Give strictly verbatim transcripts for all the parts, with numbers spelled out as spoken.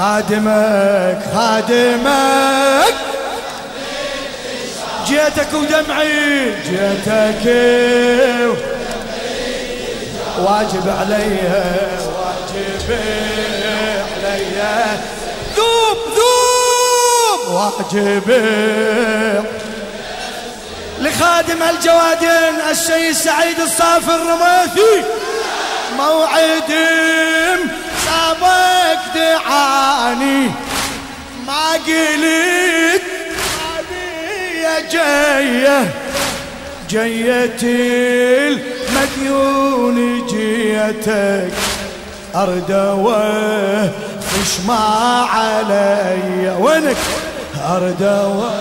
خادمك خادمك جيتك ودمعي جيتك واجب عليا واجب عليا ذوب ذوب واجب لخادم الجوادين الشيخ سعيد الصافي الرماثي موعدهم سابك دعاني ما قلت هذه جايه جيتي المديون جيتك اردوه مش ما علي وينك اردوه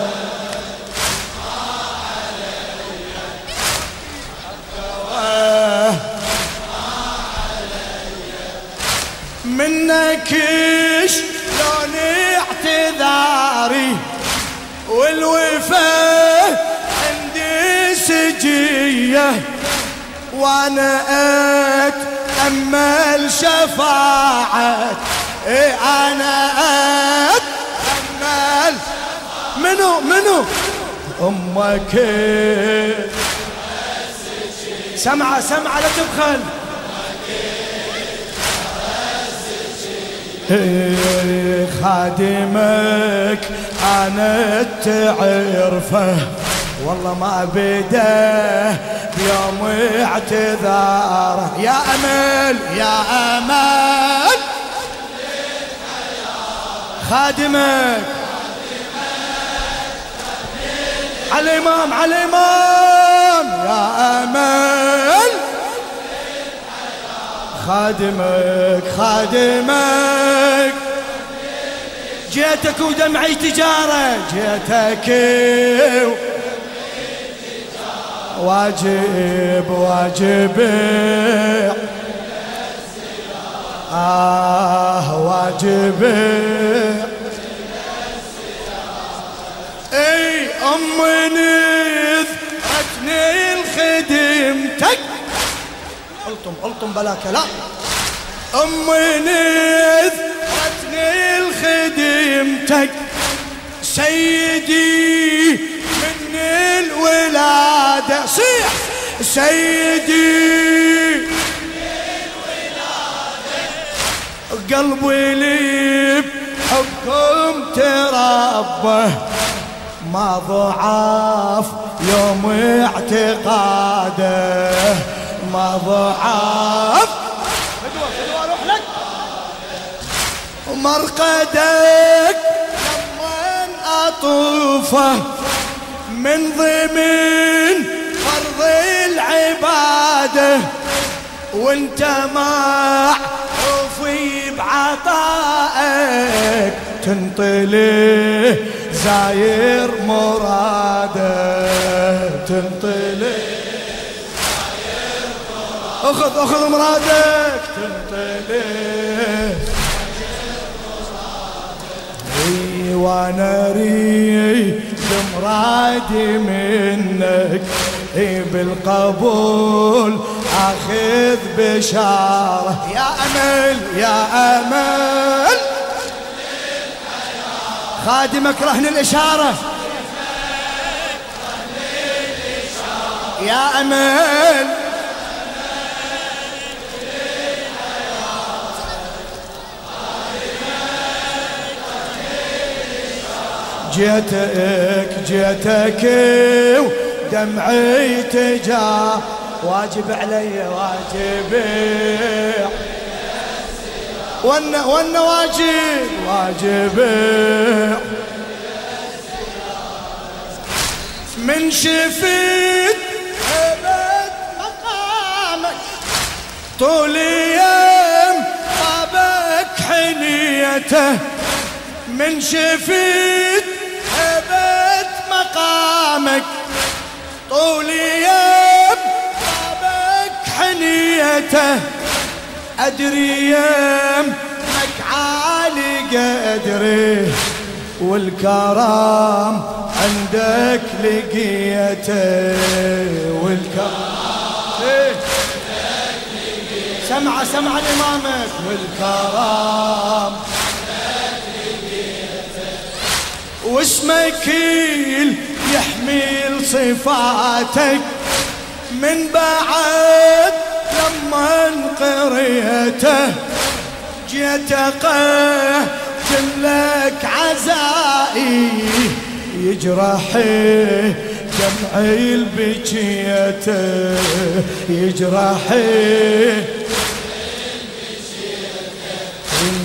منك شلون اعتذاري والوفاء عندي سجية وانا اتأمل شفاعة ايه انا اتأمل منو منو امك سمعة سمعة لا تبخل خادمك انا تعرفه والله ما بده بيوم اعتذاره يا امل يا امل خادمك على الامام على الامام يا امل خادمك خادمك جيتك ودمعي تجارة جيتك واجب واجب آه واجب اي أمي نذبتني لخدمتك قلتم قلتم بلاك لا أمي نذبتني لخدمتك سيدي من الولادة صيح سيدي من الولادة قلبي لي بحبكم تربه ما ضعف يوم اعتقاده ما ضعف مرقدك لمن أطوفه من ضمن فرض العبادة وانت ما عوفي بعطائك تنطلي زاير مرادك تنطلي اخذ اخذ مرادك تنطلي اي وانا اريد مرادي منك اي بالقبول اخذ بشاره يا امل يا امل خادمك رهن الاشاره يا امل جيتك جيتك ودمعي تجا واجب علي واجب وانا وانا واجب واجب من شفت هبت مقامك طول يوم طابك حنيته من شفت مقامك طول ياب بابك حنيته أدري يمك عالي قدري والكرام عندك لقيته والكرام عندك لقيته سمعة سمعة لإمامك والكرام عندك واسمك يحمل صفاتك من بعد لما قريته جيت قدم لك عزائي يجرحي دمعي البكيته يجرحي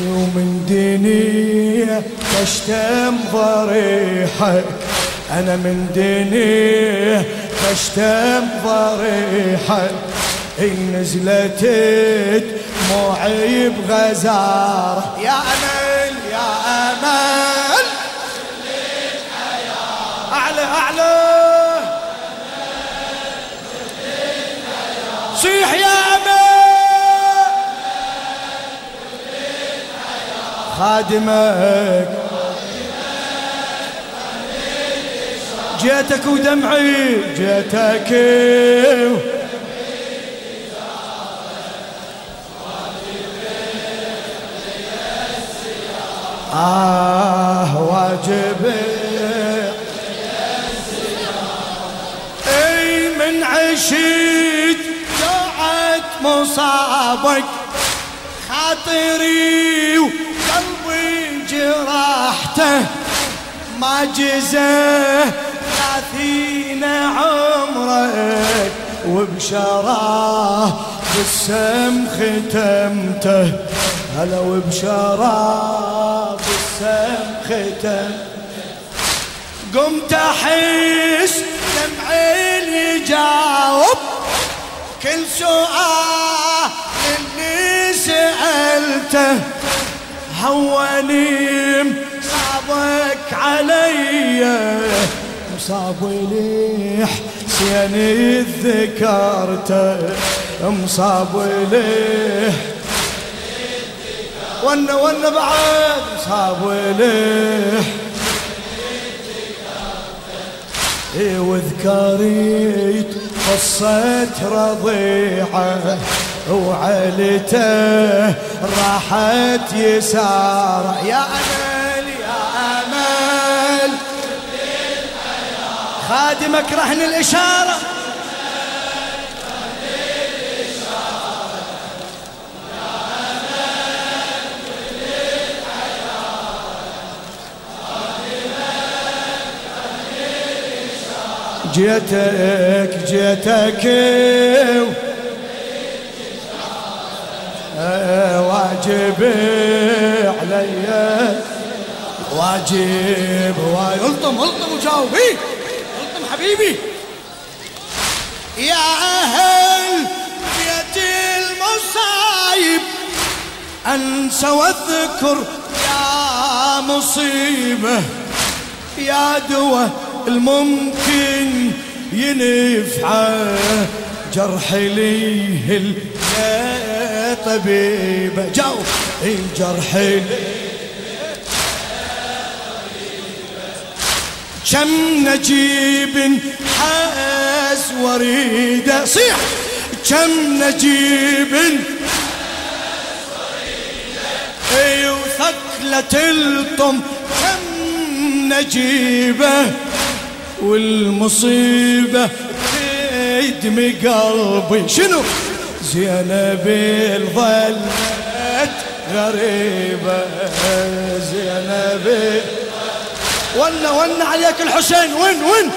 ومن ديني تشتم ضريحك أنا من ديني تشتم ضريحك إن نزلتك موعي بغزارة يا أمل يا أمل خليك حياة أعلى أعلى صيح يا أمل خادمك جيتك ودمعي جيتك آه واجبي اي من عشيت جوعت مصابك خاطري راحته ما جزاه ثلاثين عمرك وبشراه بالسم ختمته هلا وبشراه بالسم ختمته قمت احس دمعي اللي جاوب كل سؤال اللي سألته هواني مصابك علي مصابي ليح سياني ذكرته مصابي ليح ون ون بعد مصابي ليح اي وذكريت قصة رضيعة وعلته راحت يسار يا أمل يا أمل خادمك رهن الإشارة جيتك جيتك واجبي علي واجب واي الطم الطم وجاوبي الطم حبيبي يا أهل بيت المصايب أنسى واذكر يا مصيبة يا دواء الممكن ينفع جرحي ليهل طبيبة جو الجرح لي كم نجيب حاس وريدة صيح كم نجيب حاس وريدة اي وثقلة الطم كم نجيبة والمصيبة تدمي قلبي شنو زينب ظلت غريبة زينب ون ون عليك الحسين ون ون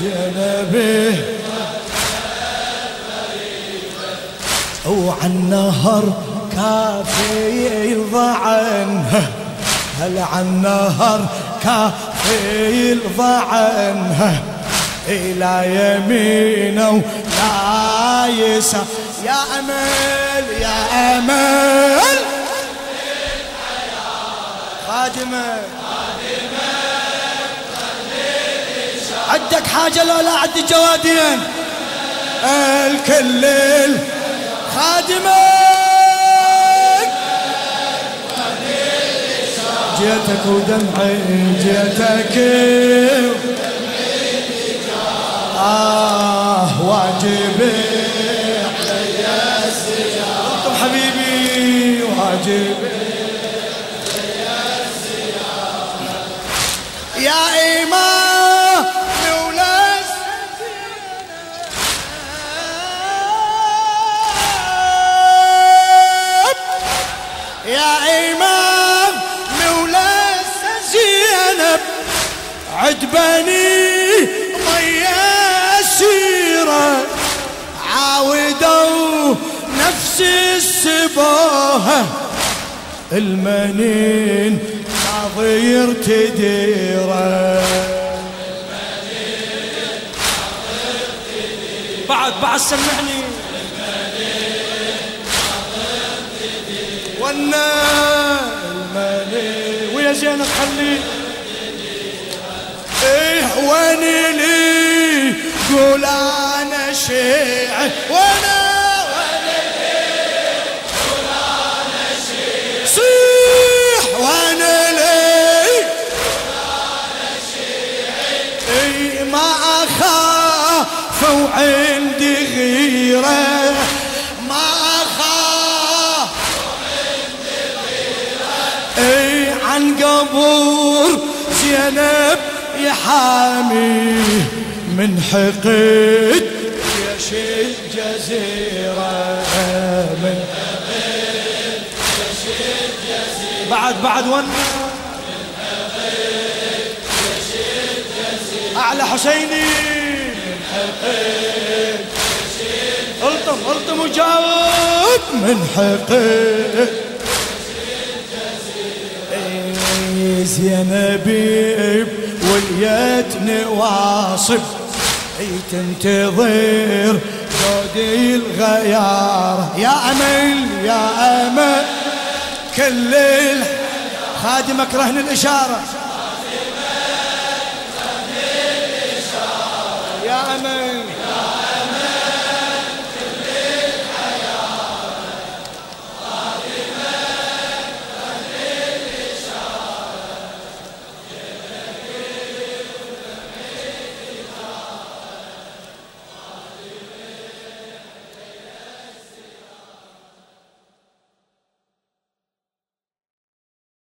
زينب وعن نهر كافي ضعنها هل عن نهر كافي ضعنها إلى يمينه ولا يسار يا أمل يا أمل خادمك عندك حاجة لو لا عندي جوادين الكل خادمك جيتك ودمعي جيتك آه واجبي علي الزيارة طب حبيبي واجبي علي الزيارة يا الله المنين ناظر تديره، المنين ناظر تديره، بعد بعد سمعني، المنين ناظر تديره، ونا المنين ويا زينب خلي ايه واني لي قول انا شيعي وانا وعندي غيره، ما أخاف وعندي غيره، اي عن قبور زينب يحامي من حقد جيش الجزيرة، من حقد جيش الجزيرة، بعد بعد ون من حقد جيش الجزيرة، أعلى حسيني الطم الطم وجاوب من حقه زينبيب وليتني واصب اي تنتظر جودي الغيار، يا امل يا امل كل خادمك رهن الاشاره، خادمك رهن الاشاره، يا امل